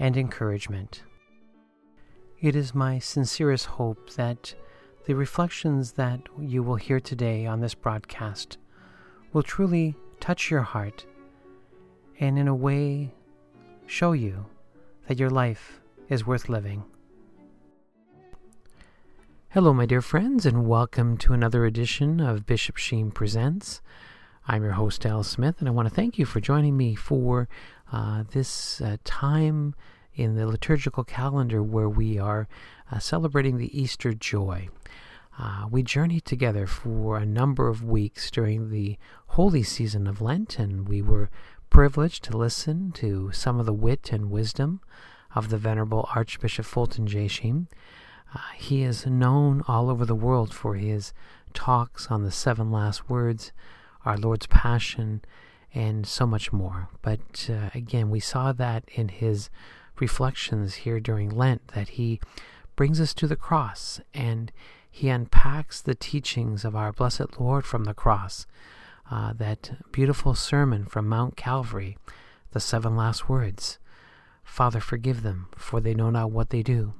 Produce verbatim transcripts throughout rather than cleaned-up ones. and encouragement. It is my sincerest hope that the reflections that you will hear today on this broadcast will truly touch your heart and in a way show you that your life is worth living. Hello, my dear friends, and welcome to another edition of Bishop Sheen Presents. I'm your host, Al Smith, and I want to thank you for joining me for uh, this uh, time in the liturgical calendar where we are uh, celebrating the Easter joy. Uh, we journeyed together for a number of weeks during the holy season of Lent, and we were privileged to listen to some of the wit and wisdom of the Venerable Archbishop Fulton J. Sheen. Uh, he is known all over the world for his talks on the seven last words, our Lord's Passion, and so much more. But uh, again, we saw that in his reflections here during Lent, that he brings us to the cross and he unpacks the teachings of our blessed Lord from the cross. Uh, that beautiful sermon from Mount Calvary, the seven last words, Father, forgive them, for they know not what they do.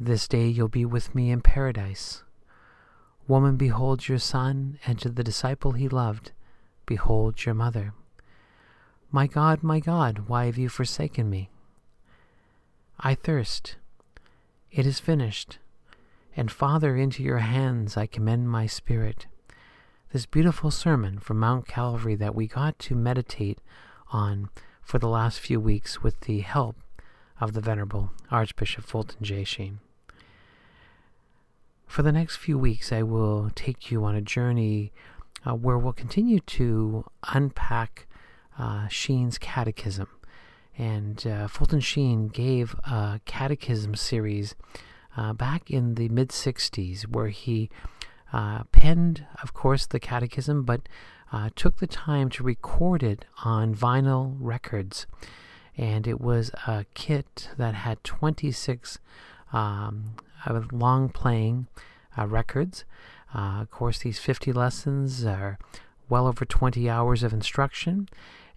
This day you'll be with me in paradise. Woman, behold your son, and to the disciple he loved, behold your mother. My God, my God, why have you forsaken me? I thirst. It is finished. And Father, into your hands I commend my spirit. This beautiful sermon from Mount Calvary that we got to meditate on for the last few weeks with the help of the Venerable Archbishop Fulton J. Sheen. For the next few weeks, I will take you on a journey uh, where we'll continue to unpack uh, Sheen's Catechism. And uh, Fulton Sheen gave a catechism series uh, back in the mid-sixties where he uh, penned, of course, the catechism, but uh, took the time to record it on vinyl records. And it was a kit that had twenty-six um, long-playing uh, records. Uh, of course, these fifty lessons are well over twenty hours of instruction.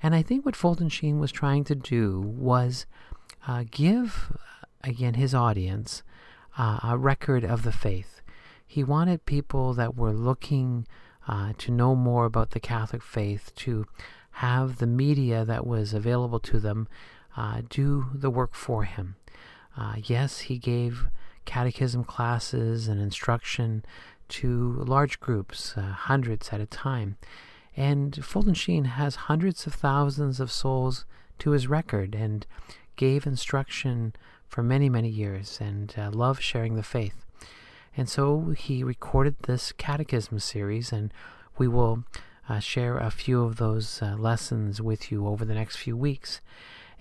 And I think what Fulton Sheen was trying to do was uh, give, again, his audience uh, a record of the faith. He wanted people that were looking uh, to know more about the Catholic faith to have the media that was available to them uh, do the work for him. Uh, yes, he gave catechism classes and instruction to large groups, uh, hundreds at a time. And Fulton Sheen has hundreds of thousands of souls to his record and gave instruction for many, many years and uh, loved sharing the faith. And so he recorded this catechism series, and we will uh, share a few of those uh, lessons with you over the next few weeks.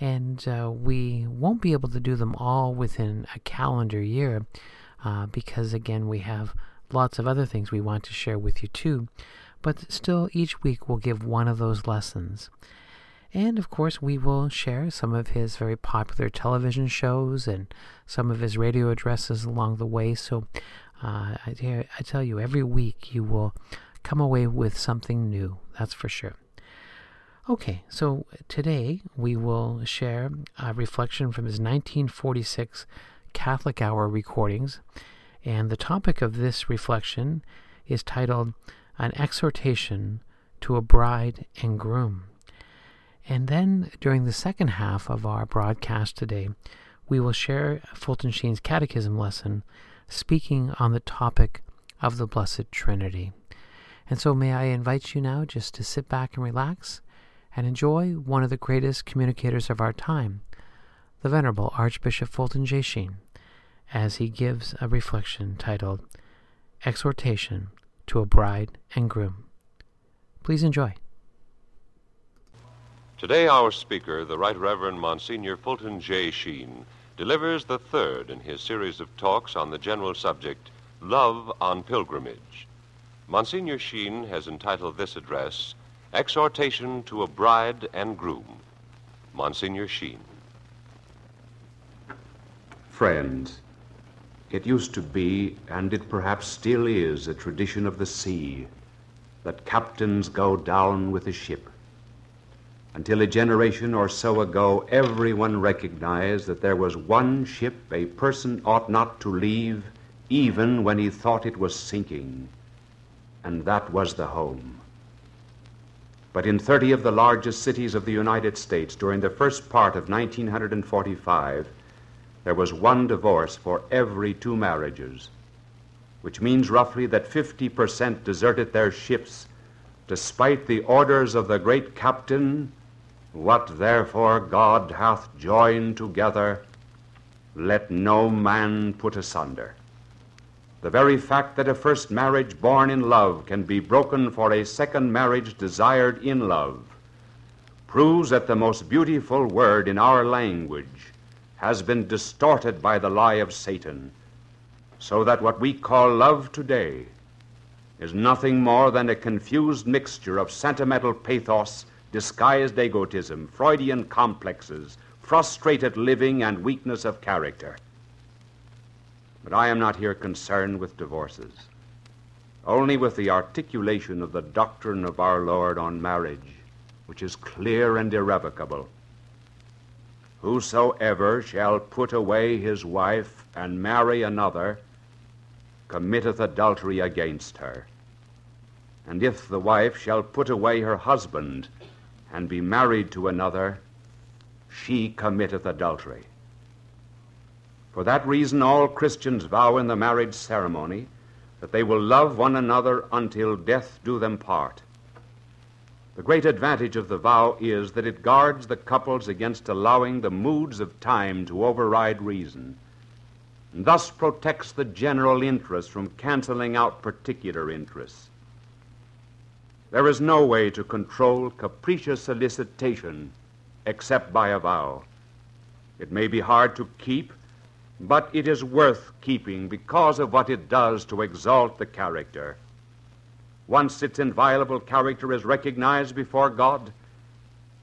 And uh, we won't be able to do them all within a calendar year uh, because, again, we have lots of other things we want to share with you, too. But still, each week we'll give one of those lessons. And, of course, we will share some of his very popular television shows and some of his radio addresses along the way. So uh, I, I tell you, every week you will come away with something new, that's for sure. Okay, so today we will share a reflection from his nineteen forty-six Catholic Hour recordings. And the topic of this reflection is titled, An Exhortation to a Bride and Groom. And then during the second half of our broadcast today, we will share Fulton Sheen's catechism lesson speaking on the topic of the Blessed Trinity. And so may I invite you now just to sit back and relax and enjoy one of the greatest communicators of our time, the Venerable Archbishop Fulton J. Sheen, as he gives a reflection titled, Exhortation to a Bride and Groom. Please enjoy. Today our speaker, the Right Reverend Monsignor Fulton J. Sheen, delivers the third in his series of talks on the general subject, Love on Pilgrimage. Monsignor Sheen has entitled this address, Exhortation to a Bride and Groom. Monsignor Sheen. Friends, it used to be, and it perhaps still is, a tradition of the sea that captains go down with the ship. Until a generation or so ago, everyone recognized that there was one ship a person ought not to leave, even when he thought it was sinking, and that was the home. But in thirty of the largest cities of the United States during the first part of nineteen forty-five, there was one divorce for every two marriages, which means roughly that fifty percent deserted their ships despite the orders of the great captain, what therefore God hath joined together, let no man put asunder. The very fact that a first marriage born in love can be broken for a second marriage desired in love proves that the most beautiful word in our language has been distorted by the lie of Satan, so that what we call love today is nothing more than a confused mixture of sentimental pathos, disguised egotism, Freudian complexes, frustrated living, and weakness of character. But I am not here concerned with divorces, only with the articulation of the doctrine of our Lord on marriage, which is clear and irrevocable. Whosoever shall put away his wife and marry another committeth adultery against her. And if the wife shall put away her husband and be married to another, she committeth adultery. For that reason, all Christians vow in the marriage ceremony that they will love one another until death do them part. The great advantage of the vow is that it guards the couples against allowing the moods of time to override reason, and thus protects the general interest from canceling out particular interests. There is no way to control capricious solicitation except by a vow. It may be hard to keep, but it is worth keeping because of what it does to exalt the character. Once its inviolable character is recognized before God,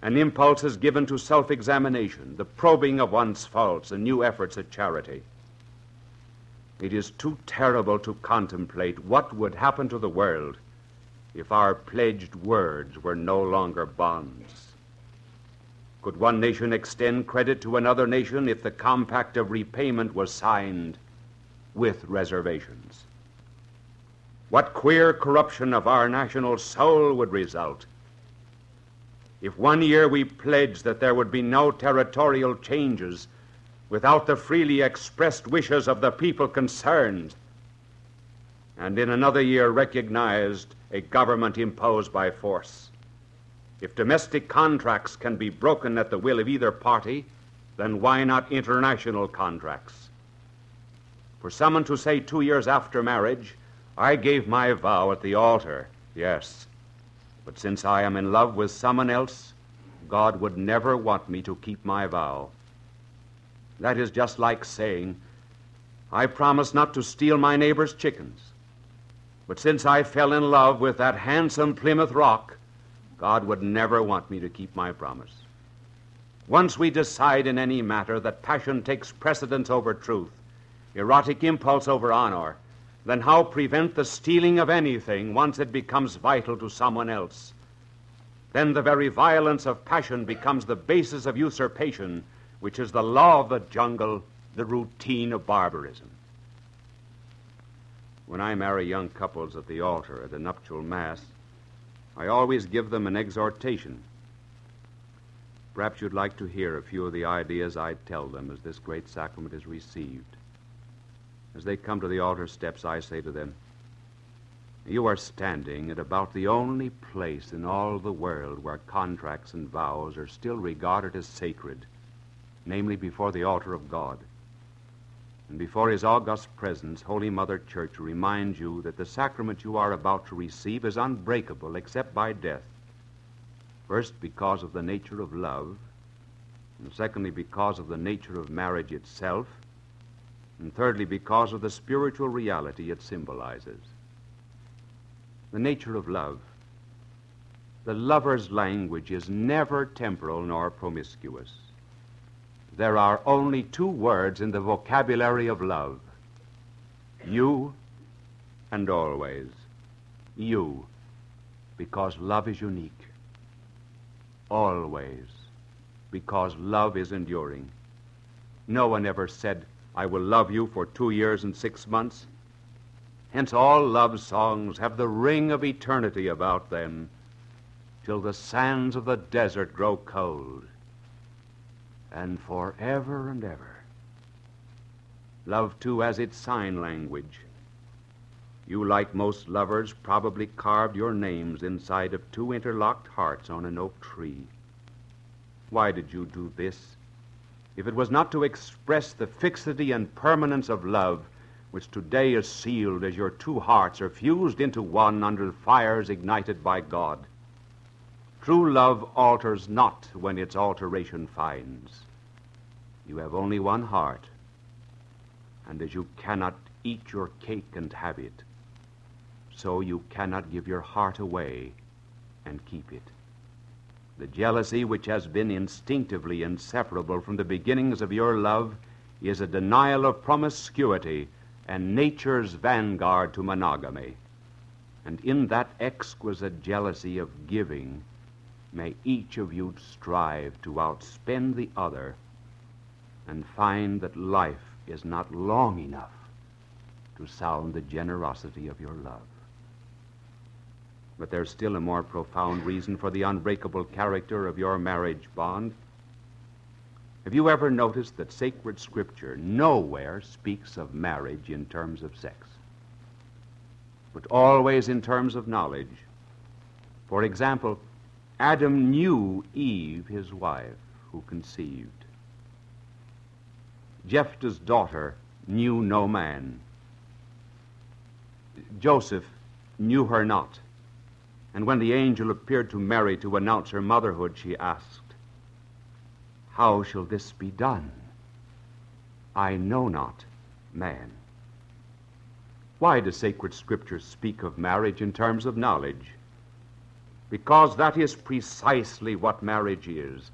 an impulse is given to self-examination, the probing of one's faults, and new efforts at charity. It is too terrible to contemplate what would happen to the world if our pledged words were no longer bonds. Could one nation extend credit to another nation if the compact of repayment was signed with reservations? What queer corruption of our national soul would result if one year we pledged that there would be no territorial changes without the freely expressed wishes of the people concerned, and in another year recognized a government imposed by force? If domestic contracts can be broken at the will of either party, then why not international contracts? For someone to say two years after marriage, I gave my vow at the altar, yes, but since I am in love with someone else, God would never want me to keep my vow. That is just like saying, I promise not to steal my neighbor's chickens, but since I fell in love with that handsome Plymouth Rock, God would never want me to keep my promise. Once we decide in any matter that passion takes precedence over truth, erotic impulse over honor, then how prevent the stealing of anything once it becomes vital to someone else? Then the very violence of passion becomes the basis of usurpation, which is the law of the jungle, the routine of barbarism. When I marry young couples at the altar at a nuptial mass, I always give them an exhortation. Perhaps you'd like to hear a few of the ideas I tell them as this great sacrament is received. As they come to the altar steps, I say to them, you are standing at about the only place in all the world where contracts and vows are still regarded as sacred, namely before the altar of God. And before his august presence, Holy Mother Church reminds you that the sacrament you are about to receive is unbreakable except by death. First, because of the nature of love, and secondly, because of the nature of marriage itself, and thirdly, because of the spiritual reality it symbolizes. The nature of love. The lover's language is never temporal nor promiscuous. There are only two words in the vocabulary of love: you and always. You, because love is unique. Always, because love is enduring. No one ever said, "I will love you for two years and six months." Hence all love songs have the ring of eternity about them, till the sands of the desert grow cold. And forever and ever. Love, too, has its sign language. You, like most lovers, probably carved your names inside of two interlocked hearts on an oak tree. Why did you do this? If it was not to express the fixity and permanence of love, which today is sealed as your two hearts are fused into one under fires ignited by God. True love alters not when its alteration finds. You have only one heart, and as you cannot eat your cake and have it, so you cannot give your heart away and keep it. The jealousy which has been instinctively inseparable from the beginnings of your love is a denial of promiscuity and nature's vanguard to monogamy. And in that exquisite jealousy of giving, may each of you strive to outspend the other and find that life is not long enough to sound the generosity of your love. But there's still a more profound reason for the unbreakable character of your marriage bond. Have you ever noticed that sacred scripture nowhere speaks of marriage in terms of sex, but always in terms of knowledge? For example, Adam knew Eve, his wife, who conceived. Jephthah's daughter knew no man. Joseph knew her not. And when the angel appeared to Mary to announce her motherhood, she asked, "How shall this be done? I know not man." Why does sacred scripture speak of marriage in terms of knowledge? Because that is precisely what marriage is,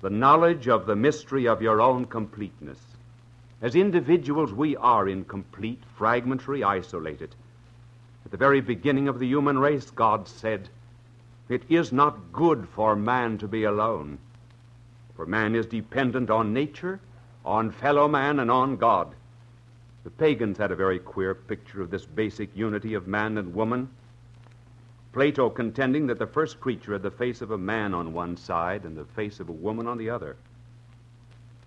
the knowledge of the mystery of your own completeness. As individuals, we are incomplete, fragmentary, isolated. At the very beginning of the human race, God said, "It is not good for man to be alone." For man is dependent on nature, on fellow man, and on God. The pagans had a very queer picture of this basic unity of man and woman. Plato contending that the first creature had the face of a man on one side and the face of a woman on the other.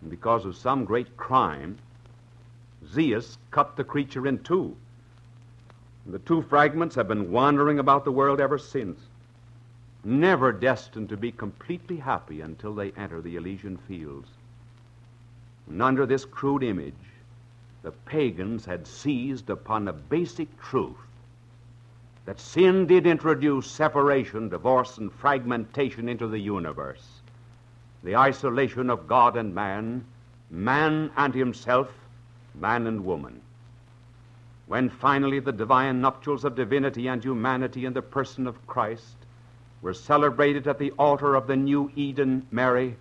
And because of some great crime, Zeus cut the creature in two. And the two fragments have been wandering about the world ever since, never destined to be completely happy until they enter the Elysian fields. And under this crude image, the pagans had seized upon a basic truth, that sin did introduce separation, divorce, and fragmentation into the universe. The isolation of God and man, man and himself, man and woman. When finally the divine nuptials of divinity and humanity in the person of Christ were celebrated at the altar of the new Eden, Mary,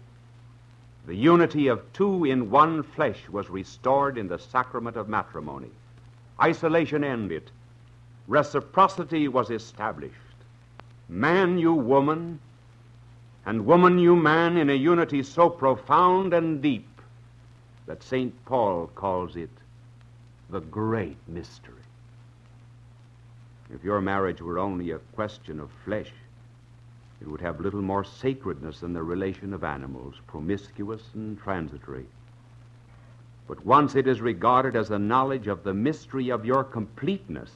the unity of two in one flesh was restored in the sacrament of matrimony. Isolation ended. Reciprocity was established. Man knew woman, and woman knew man in a unity so profound and deep that Saint Paul calls it the great mystery. If your marriage were only a question of flesh, it would have little more sacredness than the relation of animals, promiscuous and transitory. But once it is regarded as a knowledge of the mystery of your completeness,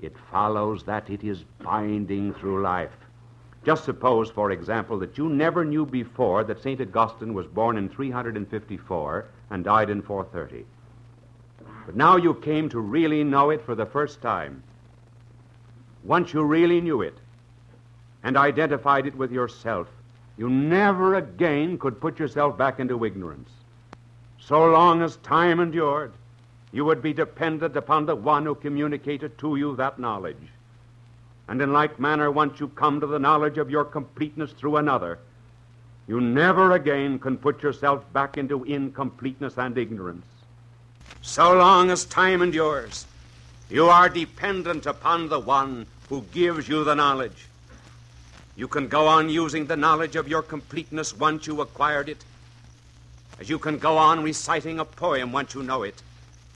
it follows that it is binding through life. Just suppose, for example, that you never knew before that Saint Augustine was born in three hundred fifty-four and died in four thirty. But now you came to really know it for the first time. Once you really knew it, and identified it with yourself, you never again could put yourself back into ignorance. So long as time endured, you would be dependent upon the one who communicated to you that knowledge. And in like manner, once you come to the knowledge of your completeness through another, you never again can put yourself back into incompleteness and ignorance. So long as time endures, you are dependent upon the one who gives you the knowledge. You can go on using the knowledge of your completeness once you acquired it, as you can go on reciting a poem once you know it,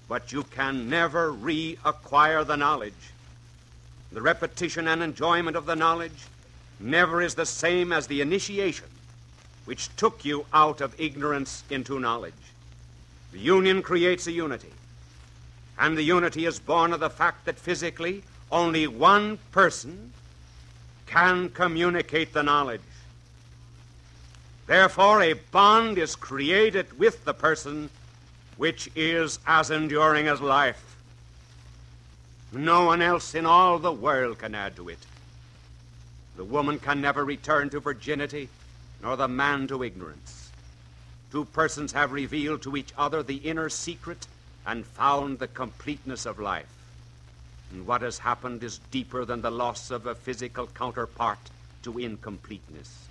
but you can never reacquire the knowledge. The repetition and enjoyment of the knowledge never is the same as the initiation, which took you out of ignorance into knowledge. The union creates a unity, and the unity is born of the fact that physically only one person can communicate the knowledge. Therefore, a bond is created with the person which is as enduring as life. No one else in all the world can add to it. The woman can never return to virginity, nor the man to ignorance. Two persons have revealed to each other the inner secret and found the completeness of life. And what has happened is deeper than the loss of a physical counterpart to incompleteness,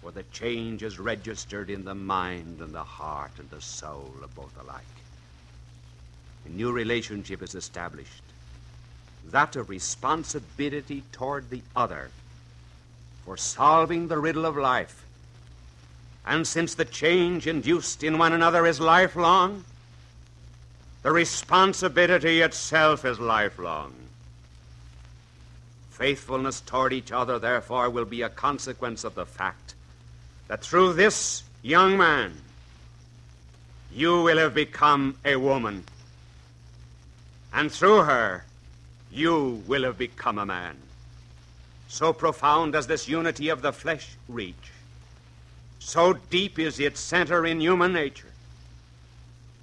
for the change is registered in the mind and the heart and the soul of both alike. A new relationship is established, that of responsibility toward the other for solving the riddle of life. And since the change induced in one another is lifelong, the responsibility itself is lifelong. Faithfulness toward each other, therefore, will be a consequence of the fact that through this young man, you will have become a woman, and through her, you will have become a man. So profound does this unity of the flesh reach, so deep is its center in human nature,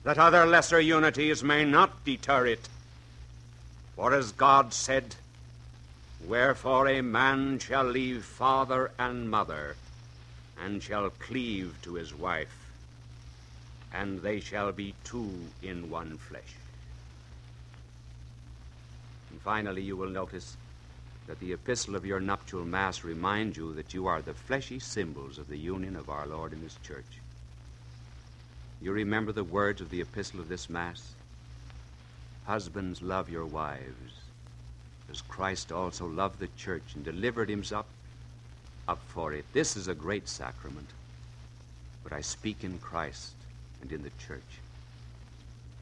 that other lesser unities may not deter it. For as God said, "Wherefore a man shall leave father and mother, and shall cleave to his wife, and they shall be two in one flesh." And finally, you will notice that the epistle of your nuptial mass reminds you that you are the fleshy symbols of the union of our Lord and his church. You remember the words of the epistle of this Mass? "Husbands, love your wives, as Christ also loved the church and delivered himself up for it. This is a great sacrament, but I speak in Christ and in the church."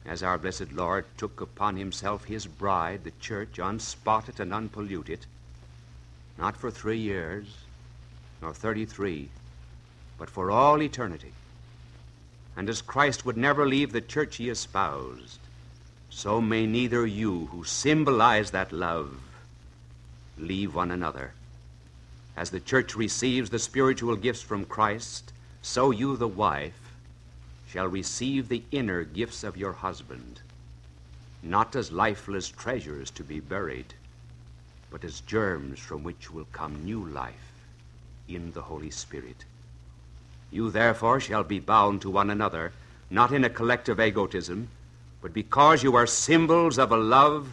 As our blessed Lord took upon himself his bride, the church, unspotted and unpolluted, not for three years, nor thirty-three, but for all eternity, and as Christ would never leave the church he espoused, so may neither you who symbolize that love leave one another. As the church receives the spiritual gifts from Christ, so you, the wife, shall receive the inner gifts of your husband, not as lifeless treasures to be buried, but as germs from which will come new life in the Holy Spirit. You, therefore, shall be bound to one another, not in a collective egotism, but because you are symbols of a love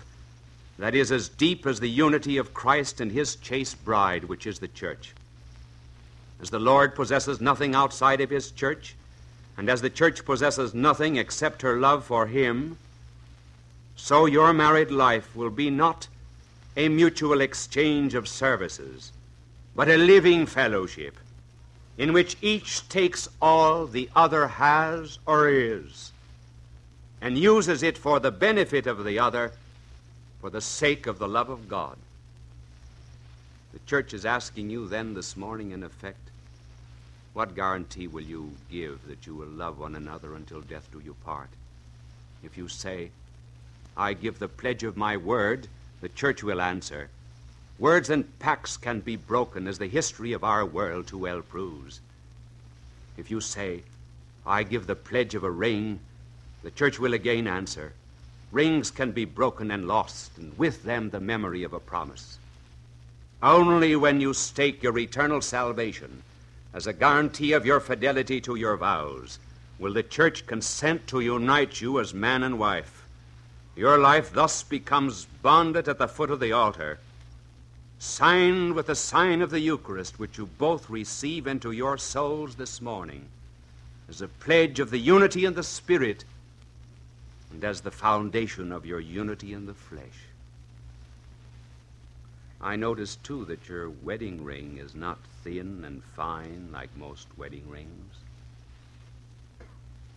that is as deep as the unity of Christ and his chaste bride, which is the church. As the Lord possesses nothing outside of his church, and as the church possesses nothing except her love for him, so your married life will be not a mutual exchange of services, but a living fellowship, in which each takes all the other has or is, and uses it for the benefit of the other, for the sake of the love of God. The church is asking you then this morning, in effect, what guarantee will you give that you will love one another until death do you part? If you say, "I give the pledge of my word," the church will answer, "Words and pacts can be broken, as the history of our world too well proves." If you say, "I give the pledge of a ring," the church will again answer, "Rings can be broken and lost, and with them the memory of a promise." Only when you stake your eternal salvation as a guarantee of your fidelity to your vows will the Church consent to unite you as man and wife. Your life thus becomes bonded at the foot of the altar, signed with the sign of the Eucharist, which you both receive into your souls this morning, as a pledge of the unity in the Spirit and as the foundation of your unity in the flesh. I notice, too, that your wedding ring is not thin and fine like most wedding rings.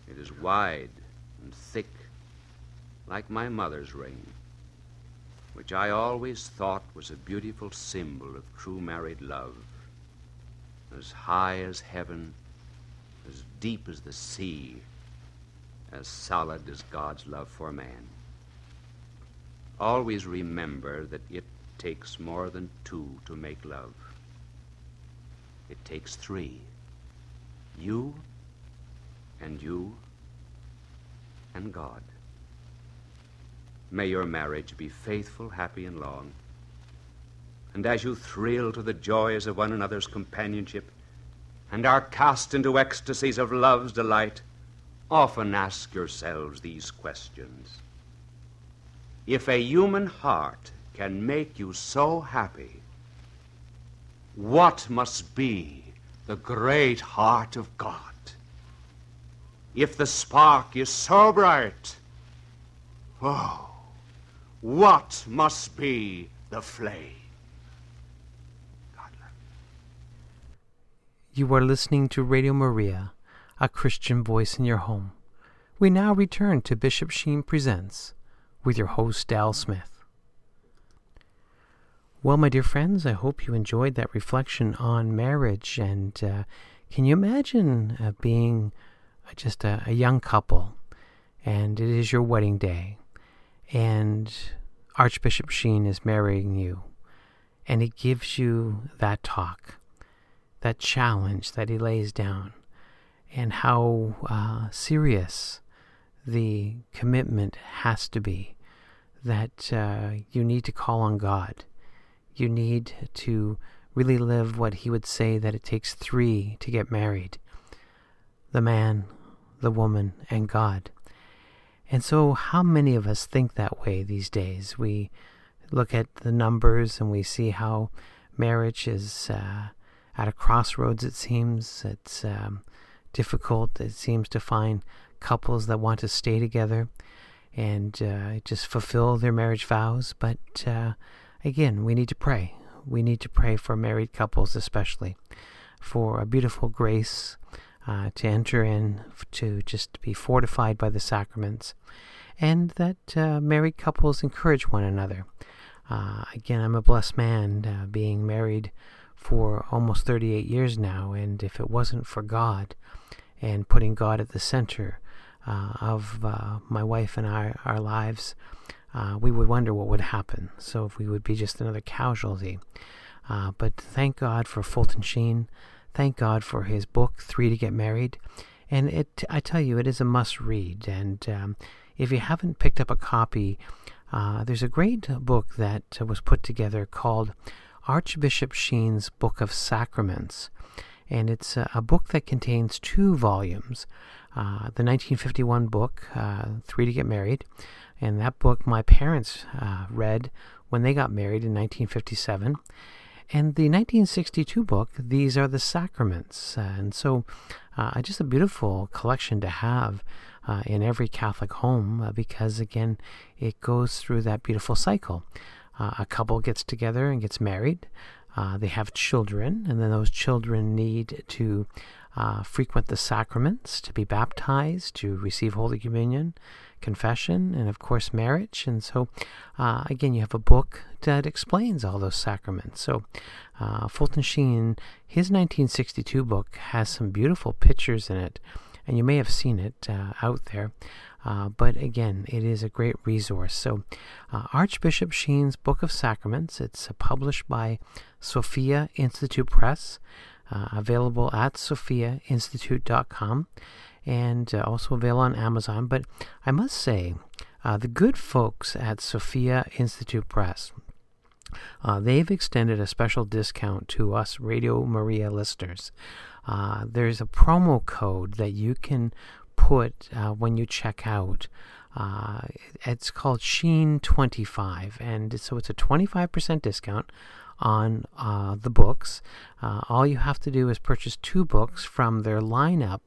It is wide and thick like my mother's ring, which I always thought was a beautiful symbol of true married love, as high as heaven, as deep as the sea, as solid as God's love for man. Always remember that it takes more than two to make love. It takes three. You and you and God. May your marriage be faithful, happy, and long. And as you thrill to the joys of one another's companionship and are cast into ecstasies of love's delight, often ask yourselves these questions. If a human heart can make you so happy, what must be the great heart of God? If the spark is so bright, oh, what must be the flame? God love you. You are listening to Radio Maria, a Christian voice in your home. We now return to Bishop Sheen Presents with your host, Al Smith. Well, my dear friends, I hope you enjoyed that reflection on marriage. And uh, can you imagine uh, being just a, a young couple, and it is your wedding day, and Archbishop Sheen is marrying you, and he gives you that talk, that challenge that he lays down, and how uh, serious the commitment has to be, that uh, you need to call on God. You need to really live what he would say that it takes three to get married. The man, the woman, and God. And so how many of us think that way these days? We look at the numbers and we see how marriage is uh, at a crossroads, it seems. It's um, difficult. It seems to find couples that want to stay together and uh, just fulfill their marriage vows. But Uh, Again, we need to pray. We need to pray for married couples especially, for a beautiful grace uh, to enter in, to just be fortified by the sacraments, and that uh, married couples encourage one another. Uh, again, I'm a blessed man, uh, being married for almost thirty-eight years now, and if it wasn't for God and putting God at the center uh, of uh, my wife and I, our lives, Uh, we would wonder what would happen. So if we would be just another casualty. Uh, but thank God for Fulton Sheen. Thank God for his book, Three to Get Married. And it, I tell you, it is a must read. And um, if you haven't picked up a copy, uh, there's a great book that was put together called Archbishop Sheen's Book of Sacraments. And it's a, a book that contains two volumes. Uh, the nineteen fifty-one book, uh, Three to Get Married, and that book my parents uh, read when they got married in nineteen fifty-seven, and the nineteen sixty-two book, These Are the Sacraments. Uh, and so uh, just a beautiful collection to have uh, in every Catholic home uh, because, again, it goes through that beautiful cycle. Uh, a couple gets together and gets married. Uh, they have children, and then those children need to uh, frequent the sacraments, to be baptized, to receive Holy Communion, confession, and of course marriage. And so, uh, again, you have a book that explains all those sacraments. So uh, Fulton Sheen, his nineteen sixty-two book has some beautiful pictures in it, and you may have seen it uh, out there. Uh, but again, it is a great resource. So uh, Archbishop Sheen's Book of Sacraments, it's uh, published by Sophia Institute Press, uh, available at sophia institute dot com, and uh, also available on Amazon. But I must say, uh, the good folks at Sophia Institute Press Uh, they've extended a special discount to us Radio Maria listeners. Uh, there's a promo code that you can put uh, when you check out. Uh, it's called Sheen twenty-five, and so it's a twenty-five percent discount on uh, the books. Uh, all you have to do is purchase two books from their lineup.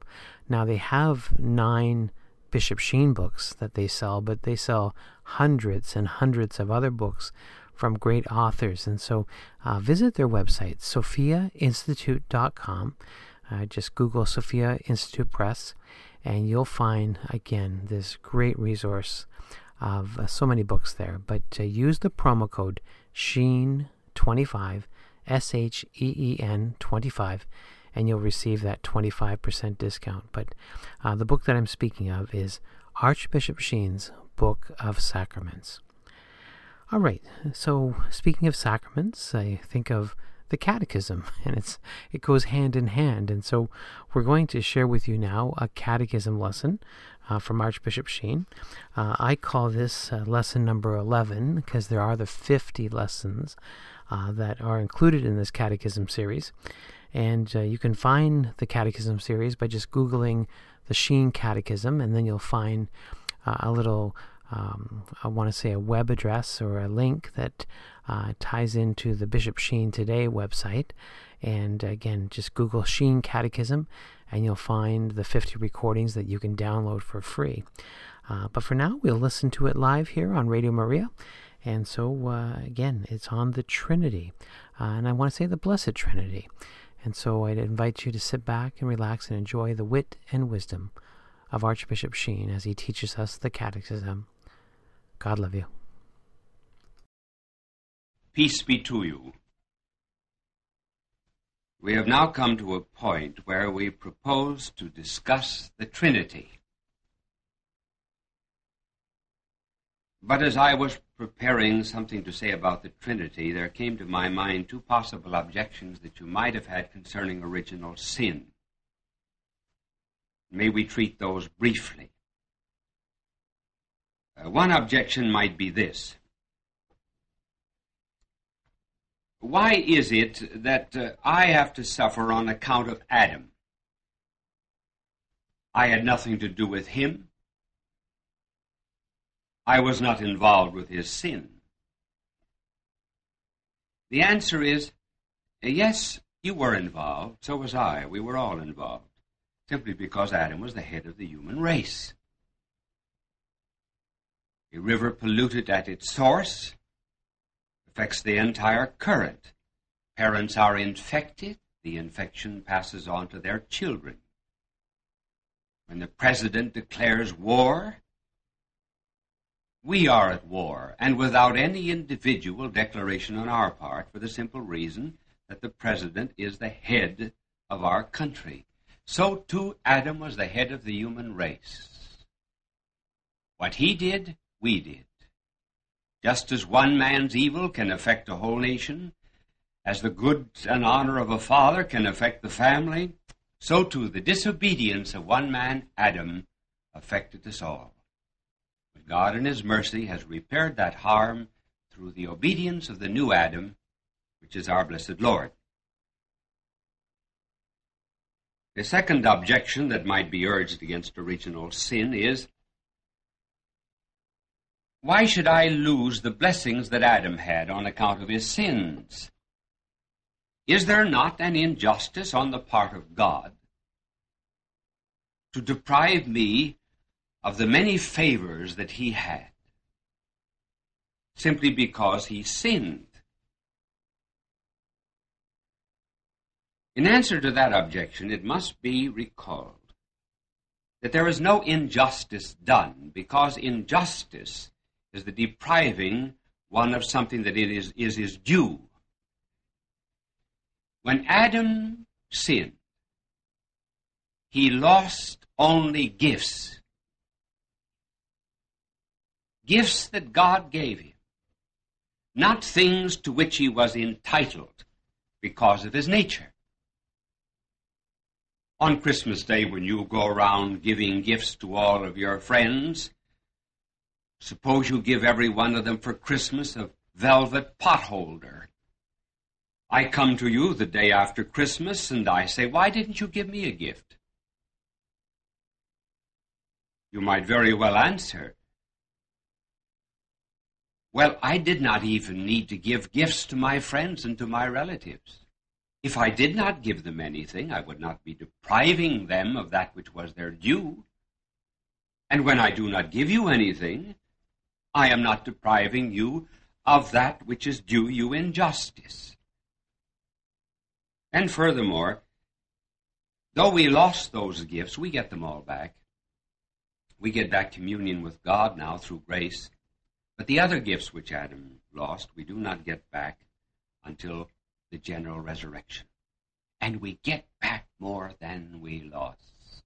Now, they have nine Bishop Sheen books that they sell, but they sell hundreds and hundreds of other books from great authors. And so uh, visit their website, sophia institute dot com. Uh, just Google Sophia Institute Press, and you'll find, again, this great resource of uh, so many books there. But uh, use the promo code Sheen twenty-five, S H E E N twenty-five, and you'll receive that twenty-five percent discount. But uh, the book that I'm speaking of is Archbishop Sheen's Book of Sacraments. All right, so speaking of sacraments, I think of the Catechism, and it's it goes hand in hand. And so we're going to share with you now a Catechism lesson uh, from Archbishop Sheen. Uh, I call this uh, lesson number eleven because there are the fifty lessons uh, that are included in this Catechism series. And uh, you can find the Catechism series by just Googling the Sheen Catechism, and then you'll find uh, a little Um, I want to say a web address or a link that uh, ties into the Bishop Sheen Today website. And again, just Google Sheen Catechism, and you'll find the fifty recordings that you can download for free. Uh, but for now, we'll listen to it live here on Radio Maria. And so, uh, again, it's on the Trinity. Uh, and I want to say the Blessed Trinity. And so I'd invite you to sit back and relax and enjoy the wit and wisdom of Archbishop Sheen as he teaches us the Catechism. God love you. Peace be to you. We have now come to a point where we propose to discuss the Trinity. But as I was preparing something to say about the Trinity, there came to my mind two possible objections that you might have had concerning original sin. May we treat those briefly. Uh, one objection might be this. Why is it that uh, I have to suffer on account of Adam? I had nothing to do with him. I was not involved with his sin. The answer is, yes, you were involved, so was I. We were all involved, simply because Adam was the head of the human race. A river polluted at its source affects the entire current. Parents are infected. The infection passes on to their children. When the president declares war, we are at war, and without any individual declaration on our part, for the simple reason that the president is the head of our country. So, too, Adam was the head of the human race. What he did, we did. Just as one man's evil can affect a whole nation, as the good and honor of a father can affect the family, so too the disobedience of one man, Adam, affected us all. But God in his mercy has repaired that harm through the obedience of the new Adam, which is our blessed Lord. The second objection that might be urged against original sin is, why should I lose the blessings that Adam had on account of his sins? Is there not an injustice on the part of God to deprive me of the many favors that he had simply because he sinned? In answer to that objection, it must be recalled that there is no injustice done, because injustice is the depriving one of something that it is, is his due. When Adam sinned, he lost only gifts. Gifts that God gave him, not things to which he was entitled because of his nature. On Christmas Day, when you go around giving gifts to all of your friends, suppose you give every one of them for Christmas a velvet potholder. I come to you the day after Christmas, and I say, why didn't you give me a gift? You might very well answer, well, I did not even need to give gifts to my friends and to my relatives. If I did not give them anything, I would not be depriving them of that which was their due. And when I do not give you anything, I am not depriving you of that which is due you in justice. And furthermore, though we lost those gifts, we get them all back. We get back communion with God now through grace. But the other gifts which Adam lost, we do not get back until the general resurrection. And we get back more than we lost.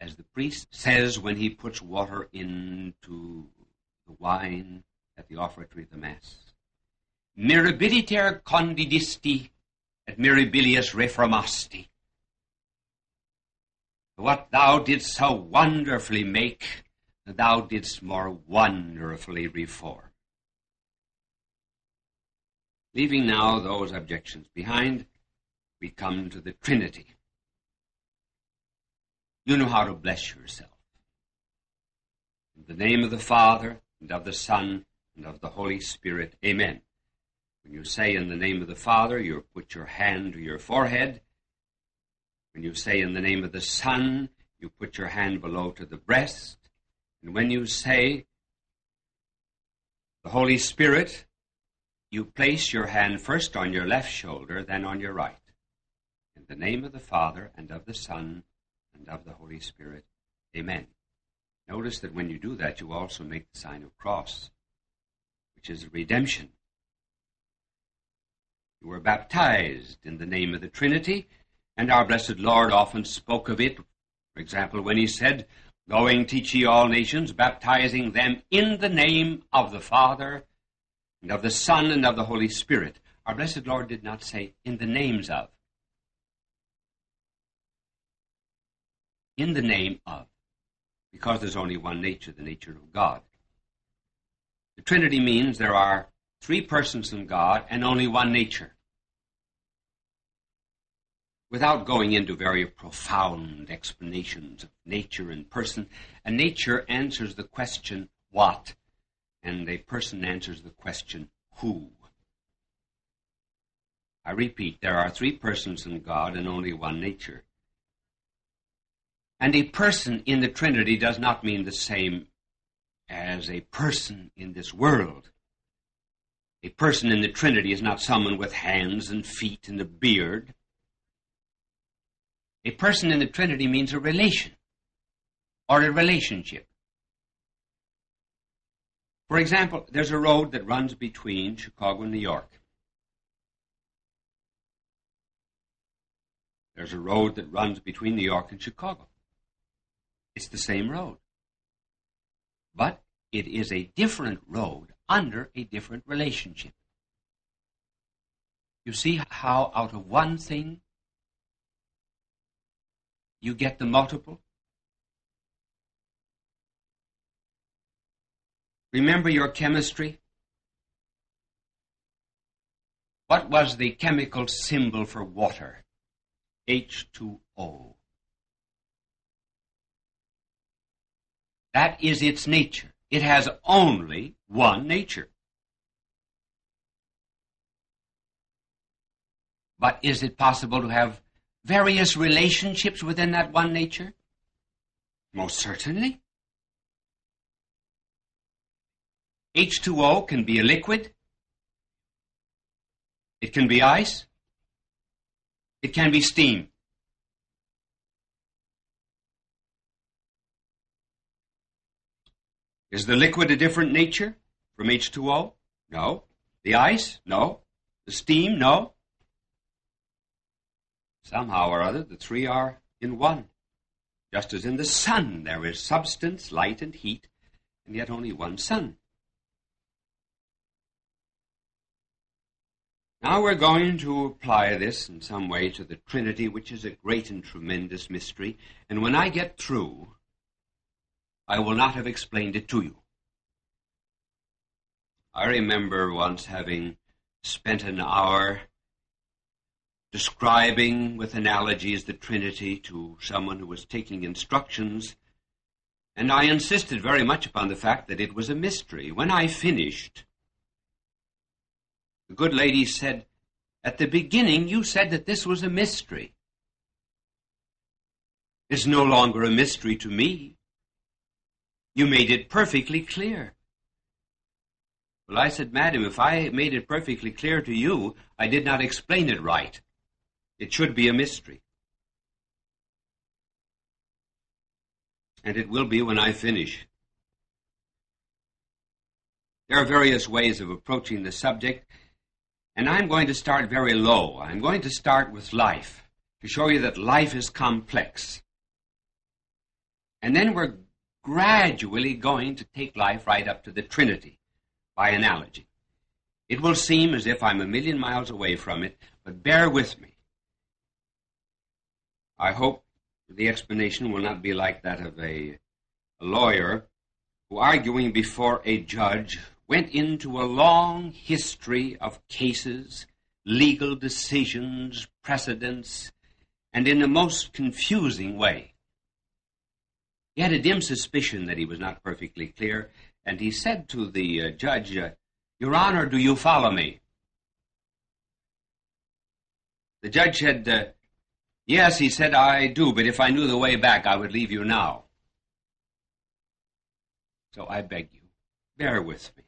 As the priest says when he puts water into the wine at the offertory of the Mass, mirabiliter condidisti et mirabilius reformasti. What thou didst so wonderfully make, thou didst more wonderfully reform. Leaving now those objections behind, we come to the Trinity. You know how to bless yourself. In the name of the Father, and of the Son, and of the Holy Spirit, amen. When you say in the name of the Father, you put your hand to your forehead. When you say in the name of the Son, you put your hand below to the breast. And when you say the Holy Spirit, you place your hand first on your left shoulder, then on your right. In the name of the Father, and of the Son, and of the Holy Spirit, amen. Notice that when you do that, you also make the sign of cross, which is redemption. You were baptized in the name of the Trinity, and our blessed Lord often spoke of it, for example, when he said, going, teach ye all nations, baptizing them in the name of the Father, and of the Son, and of the Holy Spirit. Our blessed Lord did not say, in the names of. In the name of. Because there's only one nature, the nature of God. The Trinity means there are three persons in God and only one nature. Without going into very profound explanations of nature and person, a nature answers the question, what? And a person answers the question, who? I repeat, there are three persons in God and only one nature. And a person in the Trinity does not mean the same as a person in this world. A person in the Trinity is not someone with hands and feet and a beard. A person in the Trinity means a relation or a relationship. For example, there's a road that runs between Chicago and New York. There's a road that runs between New York and Chicago. It's the same road. But it is a different road under a different relationship. You see how out of one thing you get the multiple? Remember your chemistry? What was the chemical symbol for water? H two O. That is its nature. It has only one nature. But is it possible to have various relationships within that one nature? Most certainly. H two O can be a liquid. It can be ice. It can be steam. Is the liquid a different nature from H two O? No. The ice? No. The steam? No. Somehow or other, the three are in one. Just as in the sun, there is substance, light, and heat, and yet only one sun. Now we're going to apply this in some way to the Trinity, which is a great and tremendous mystery, and when I get through, I will not have explained it to you. I remember once having spent an hour describing with analogies the Trinity to someone who was taking instructions, and I insisted very much upon the fact that it was a mystery. When I finished, the good lady said, "At the beginning you said that this was a mystery." "It's no longer a mystery to me. You made it perfectly clear." "Well," I said, "Madam, if I made it perfectly clear to you, I did not explain it right. It should be a mystery." And it will be when I finish. There are various ways of approaching the subject, and I'm going to start very low. I'm going to start with life, to show you that life is complex. And then we're gradually going to take life right up to the Trinity. By analogy. It will seem as if I'm a million miles away from it, but bear with me. I hope the explanation will not be like that of a, a lawyer who, arguing before a judge, went into a long history of cases, legal decisions, precedents, and in the most confusing way. He had a dim suspicion that he was not perfectly clear, and he said to the uh, judge, uh, "Your Honor, do you follow me?" The judge said, uh, "Yes," he said, "I do, but if I knew the way back, I would leave you now." So I beg you, bear with me.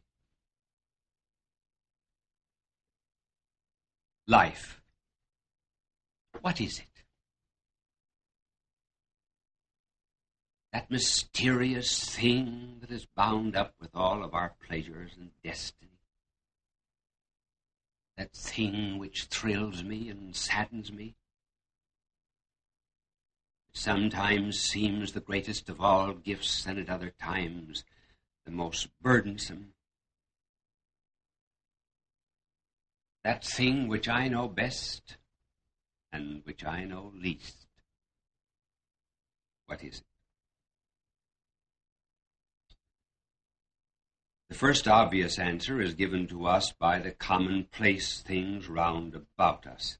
Life. What is it? That mysterious thing that is bound up with all of our pleasures and destiny. That thing which thrills me and saddens me. It sometimes seems the greatest of all gifts, and at other times the most burdensome. That thing which I know best and which I know least. What is it? The first obvious answer is given to us by the commonplace things round about us.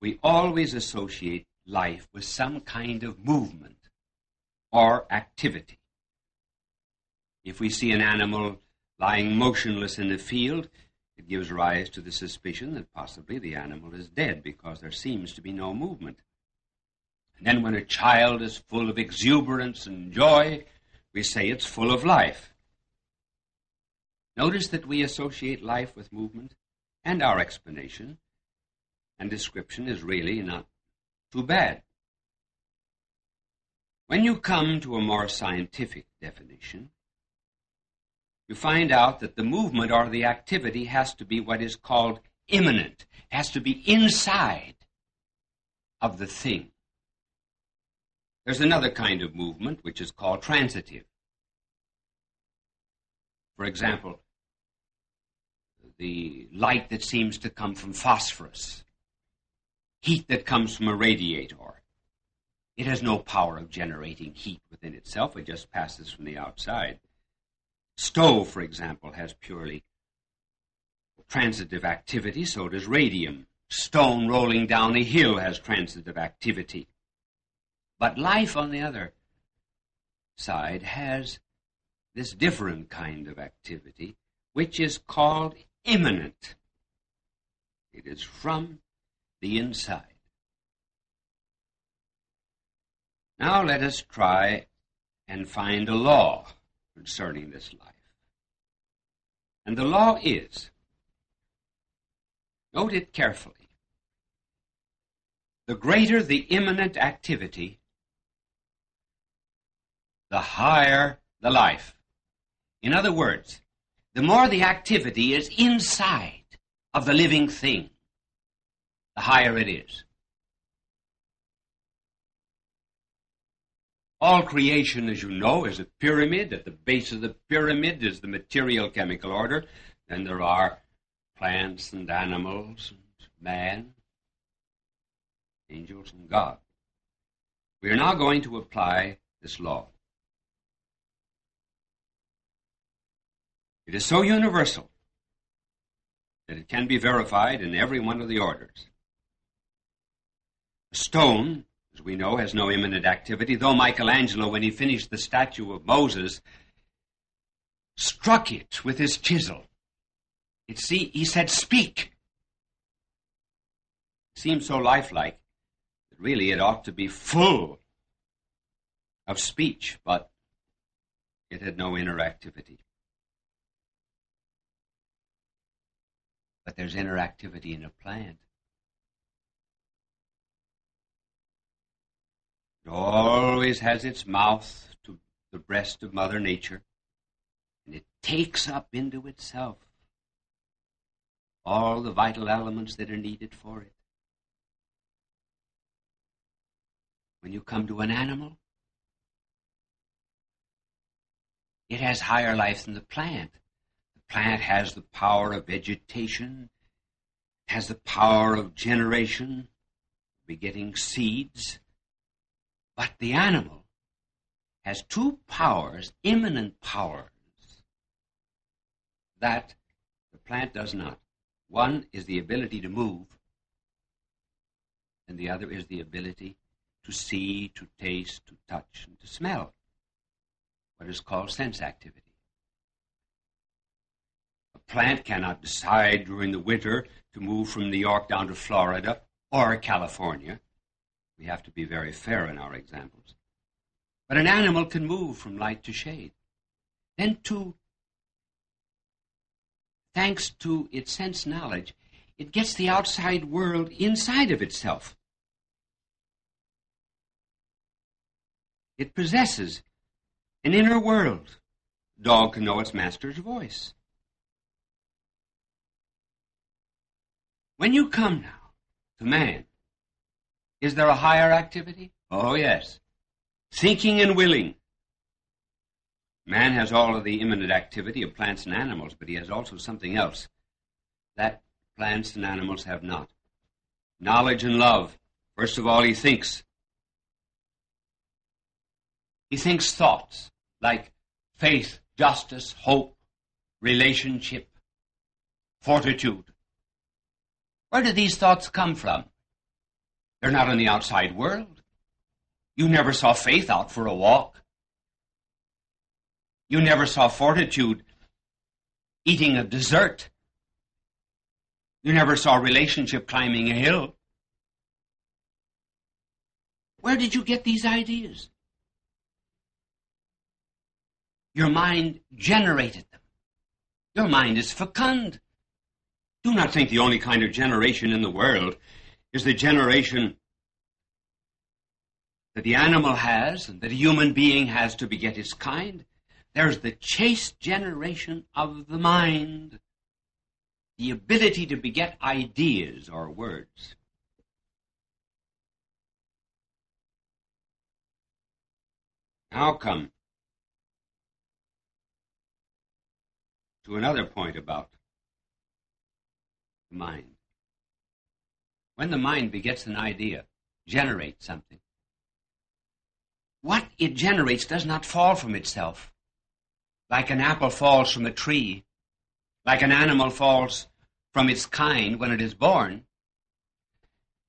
We always associate life with some kind of movement or activity. If we see an animal lying motionless in a field, it gives rise to the suspicion that possibly the animal is dead because there seems to be no movement. And then when a child is full of exuberance and joy, we say it's full of life. Notice that we associate life with movement, and our explanation and description is really not too bad. When you come to a more scientific definition, you find out that the movement or the activity has to be what is called immanent, has to be inside of the thing. There's another kind of movement which is called transitive. For example, the light that seems to come from phosphorus, heat that comes from a radiator. It has no power of generating heat within itself. It just passes from the outside. Stove, for example, has purely transitive activity, so does radium. Stone rolling down a hill has transitive activity. But life, on the other side, has this different kind of activity, which is called immanent. It is from the inside. Now let us try and find a law concerning this life. And the law is, note it carefully, the greater the immanent activity, the higher the life. In other words, the more the activity is inside of the living thing, the higher it is. All creation, as you know, is a pyramid. At the base of the pyramid is the material chemical order. Then there are plants and animals and man, angels and God. We are now going to apply this law. It is so universal that it can be verified in every one of the orders. The stone, as we know, has no imminent activity, though Michelangelo, when he finished the statue of Moses, struck it with his chisel. It see, he said, "Speak." It seemed so lifelike that really it ought to be full of speech, but it had no inner activity. But there's inner activity in a plant. It always has its mouth to the breast of Mother Nature, and it takes up into itself all the vital elements that are needed for it. When you come to an animal, it has higher life than the plant. The plant has the power of vegetation, has the power of generation, begetting seeds. But the animal has two powers, immanent powers, that the plant does not. One is the ability to move, and the other is the ability to see, to taste, to touch, and to smell, what is called sense activity. A plant cannot decide during the winter to move from New York down to Florida or California. We have to be very fair in our examples. But an animal can move from light to shade. Then, too, thanks to its sense knowledge, it gets the outside world inside of itself. It possesses an inner world. A dog can know its master's voice. When you come now to man, is there a higher activity? Oh, yes. Thinking and willing. Man has all of the immanent activity of plants and animals, but he has also something else that plants and animals have not. Knowledge and love. First of all, he thinks. He thinks thoughts like faith, justice, hope, relationship, fortitude. Where do these thoughts come from? They're not in the outside world. You never saw faith out for a walk. You never saw fortitude eating a dessert. You never saw relationship climbing a hill. Where did you get these ideas? Your mind generated them. Your mind is fecund. Do not think the only kind of generation in the world is the generation that the animal has and that a human being has to beget his kind. There's the chaste generation of the mind, the ability to beget ideas or words. Now come to another point about the mind. When the mind begets an idea, generates something, what it generates does not fall from itself. Like an apple falls from a tree, like an animal falls from its kind when it is born,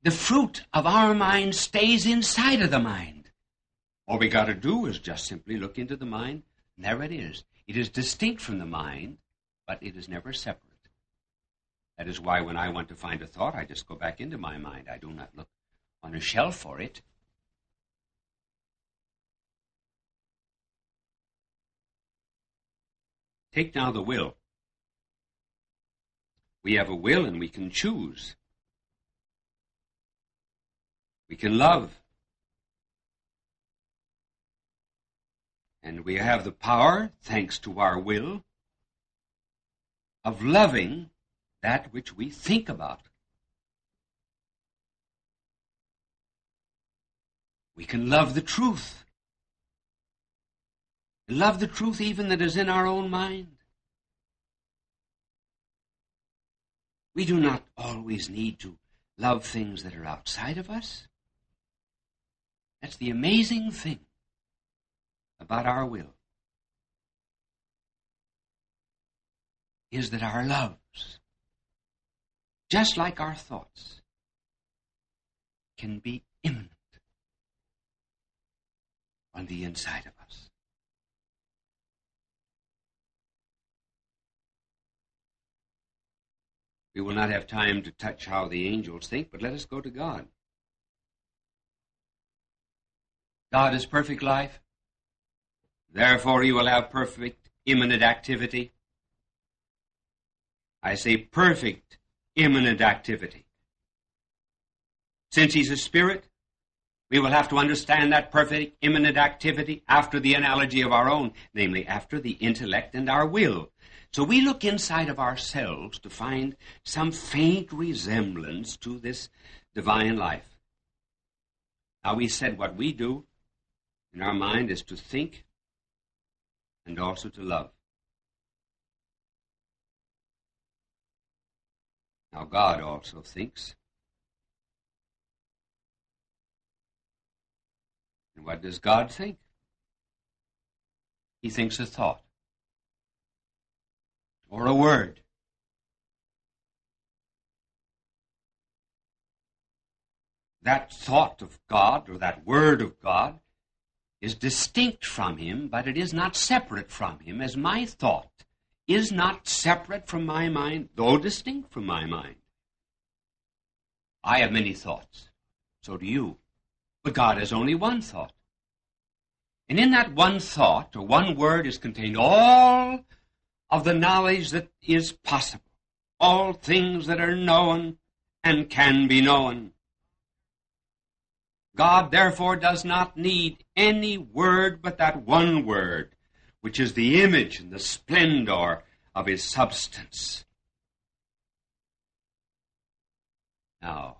the fruit of our mind stays inside of the mind. All we got to do is just simply look into the mind, and there it is. It is distinct from the mind, but it is never separate. That is why when I want to find a thought, I just go back into my mind. I do not look on a shelf for it. Take now the will. We have a will and we can choose. We can love. And we have the power, thanks to our will, of loving that which we think about. We can love the truth. Love the truth even that is in our own mind. We do not always need to love things that are outside of us. That's the amazing thing about our will, is that our loves just like our thoughts, can be imminent on the inside of us. We will not have time to touch how the angels think, but let us go to God. God is perfect life. Therefore, he will have perfect imminent activity. I say perfect imminent activity. Since he's a spirit, we will have to understand that perfect imminent activity after the analogy of our own, namely after the intellect and our will. So we look inside of ourselves to find some faint resemblance to this divine life. Now, we said what we do in our mind is to think and also to love. Now, God also thinks. And what does God think? He thinks a thought or a word. That thought of God or that word of God is distinct from him, but it is not separate from him, as my thought is not separate from my mind, though distinct from my mind. I have many thoughts, so do you. But God has only one thought. And in that one thought, or one word, is contained all of the knowledge that is possible, all things that are known and can be known. God, therefore, does not need any word but that one word, which is the image and the splendor of his substance. Now,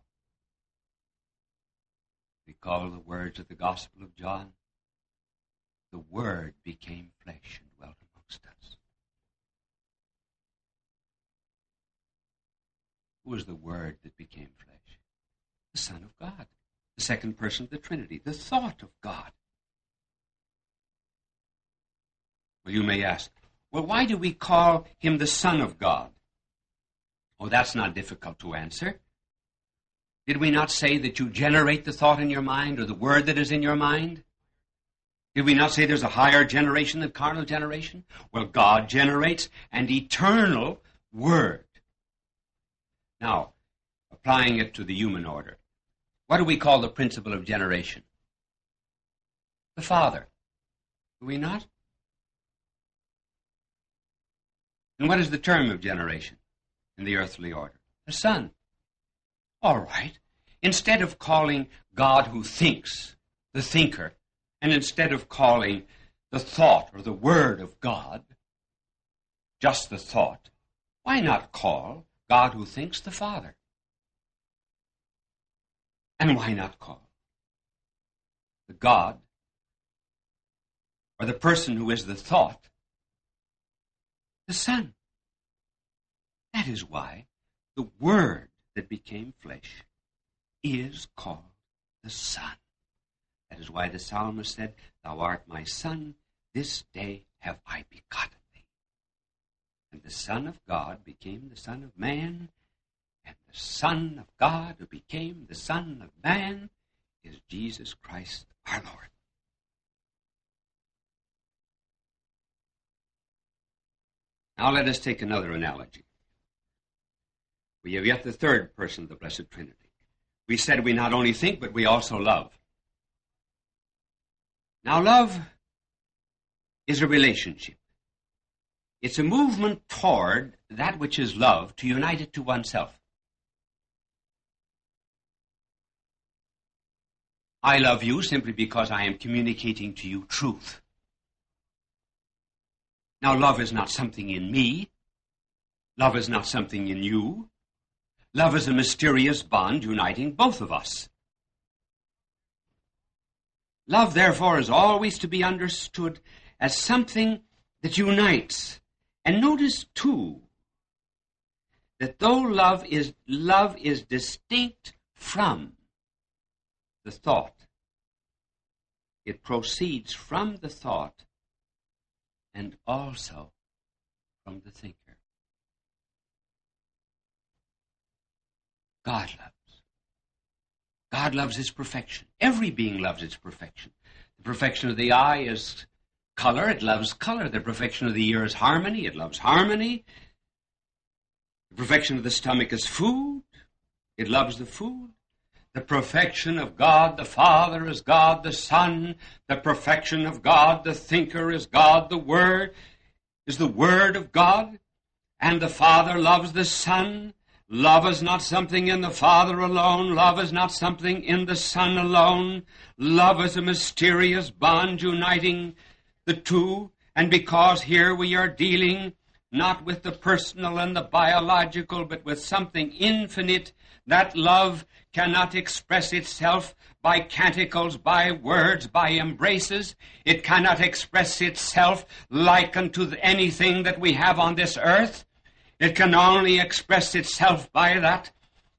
recall the words of the Gospel of John. The Word became flesh and dwelt amongst us. Who was the Word that became flesh? The Son of God, the second person of the Trinity, the thought of God. Well, you may ask, well, why do we call him the Son of God? Oh, that's not difficult to answer. Did we not say that you generate the thought in your mind or the word that is in your mind? Did we not say there's a higher generation than carnal generation? Well, God generates an eternal word. Now, applying it to the human order, what do we call the principle of generation? The Father. Do we not? And what is the term of generation in the earthly order? The Son. All right. Instead of calling God who thinks, the thinker, and instead of calling the thought or the word of God just the thought, why not call God who thinks the Father? And why not call the God or the person who is the thought the Son? That is why the Word that became flesh is called the Son. That is why the psalmist said, "Thou art my Son, this day have I begotten thee." And the Son of God became the Son of man, and the Son of God who became the Son of man is Jesus Christ our Lord. Now let us take another analogy. We have yet the third person of the Blessed Trinity. We said we not only think, but we also love. Now, love is a relationship. It's a movement toward that which is love, to unite it to oneself. I love you simply because I am communicating to you truth. Now, love is not something in me. Love is not something in you. Love is a mysterious bond uniting both of us. Love, therefore, is always to be understood as something that unites. And notice, too, that though love is, love is distinct from the thought, it proceeds from the thought and also from the thinker. God loves. God loves his perfection. Every being loves its perfection. The perfection of the eye is color. It loves color. The perfection of the ear is harmony. It loves harmony. The perfection of the stomach is food. It loves the food. The perfection of God the Father is God the Son. The perfection of God the Thinker is God the Word, is the Word of God. And the Father loves the Son. Love is not something in the Father alone. Love is not something in the Son alone. Love is a mysterious bond uniting the two. And because here we are dealing not with the personal and the biological, but with something infinite, that love cannot express itself by canticles, by words, by embraces. It cannot express itself like unto anything that we have on this earth. It can only express itself by that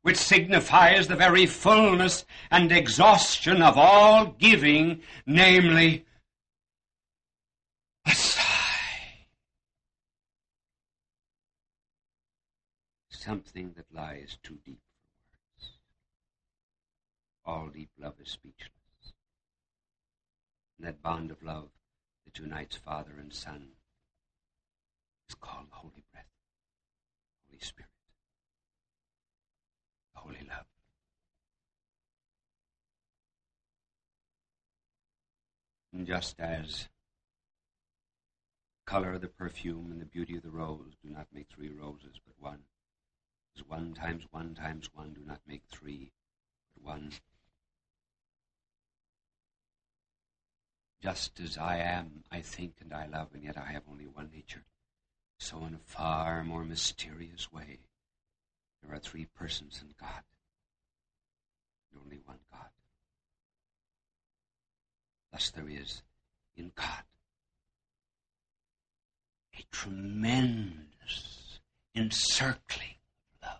which signifies the very fullness and exhaustion of all giving, namely a sigh. Something that lies too deep for words. All deep love is speechless. And that bond of love that unites Father and Son is called the Holy Breath. Spirit, holy love. And just as the color of the perfume and the beauty of the rose do not make three roses, but one, as one times one times one do not make three, but one. Just as I am, I think, and I love, and yet I have only one nature. So in a far more mysterious way, there are three persons in God, and only one God. Thus there is in God a tremendous encircling love.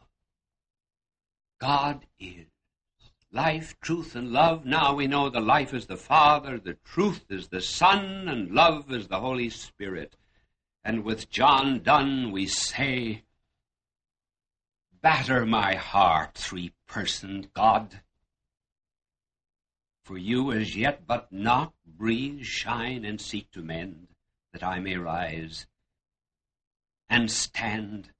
God is life, truth, and love. Now we know the life is the Father, the truth is the Son, and love is the Holy Spirit. And with John Donne we say, batter my heart, three-person God. For you as yet but not breathe, shine, and seek to mend, that I may rise and stand.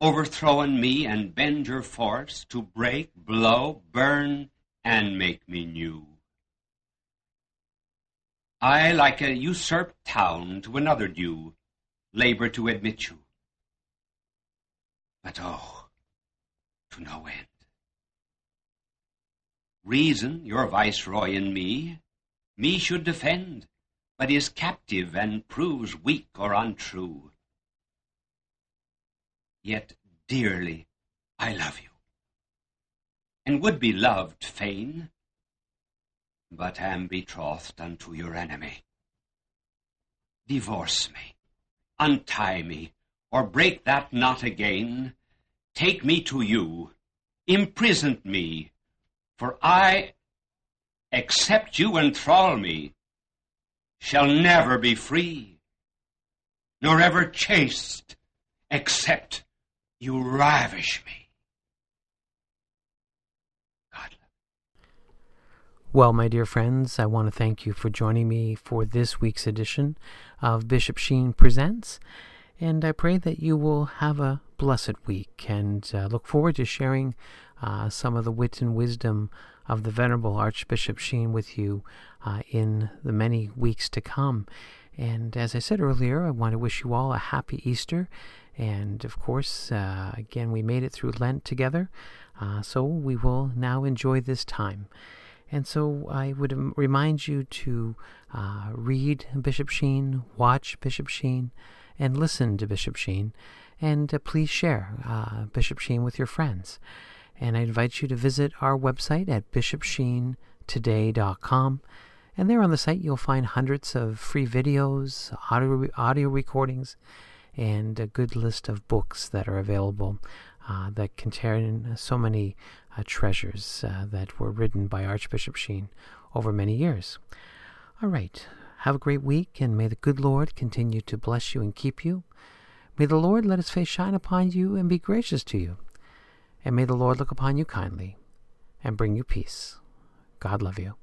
Overthrow in me and bend your force to break, blow, burn, and make me new. I, like a usurped town to another due, labor to admit you. But oh, to no end. Reason, your viceroy in me, me should defend, but is captive and proves weak or untrue. Yet dearly I love you, and would be loved fain, but am betrothed unto your enemy. Divorce me, untie me, or break that knot again. Take me to you, imprison me, for I accept you enthrall me, shall never be free, nor ever chaste, except you ravish me. Well, my dear friends, I want to thank you for joining me for this week's edition of Bishop Sheen Presents, and I pray that you will have a blessed week and uh, look forward to sharing uh, some of the wit and wisdom of the Venerable Archbishop Sheen with you uh, in the many weeks to come. And as I said earlier, I want to wish you all a happy Easter, and of course, uh, again, we made it through Lent together, uh, so we will now enjoy this time. And so I would remind you to uh, read Bishop Sheen, watch Bishop Sheen, and listen to Bishop Sheen. And uh, please share uh, Bishop Sheen with your friends. And I invite you to visit our website at bishop sheen today dot com. And there on the site you'll find hundreds of free videos, audio, audio recordings, and a good list of books that are available uh, that contain so many Uh, treasures uh, that were written by Archbishop Sheen over many years. All right, have a great week, and may the good Lord continue to bless you and keep you. May the Lord let his face shine upon you and be gracious to you. And may the Lord look upon you kindly and bring you peace. God love you.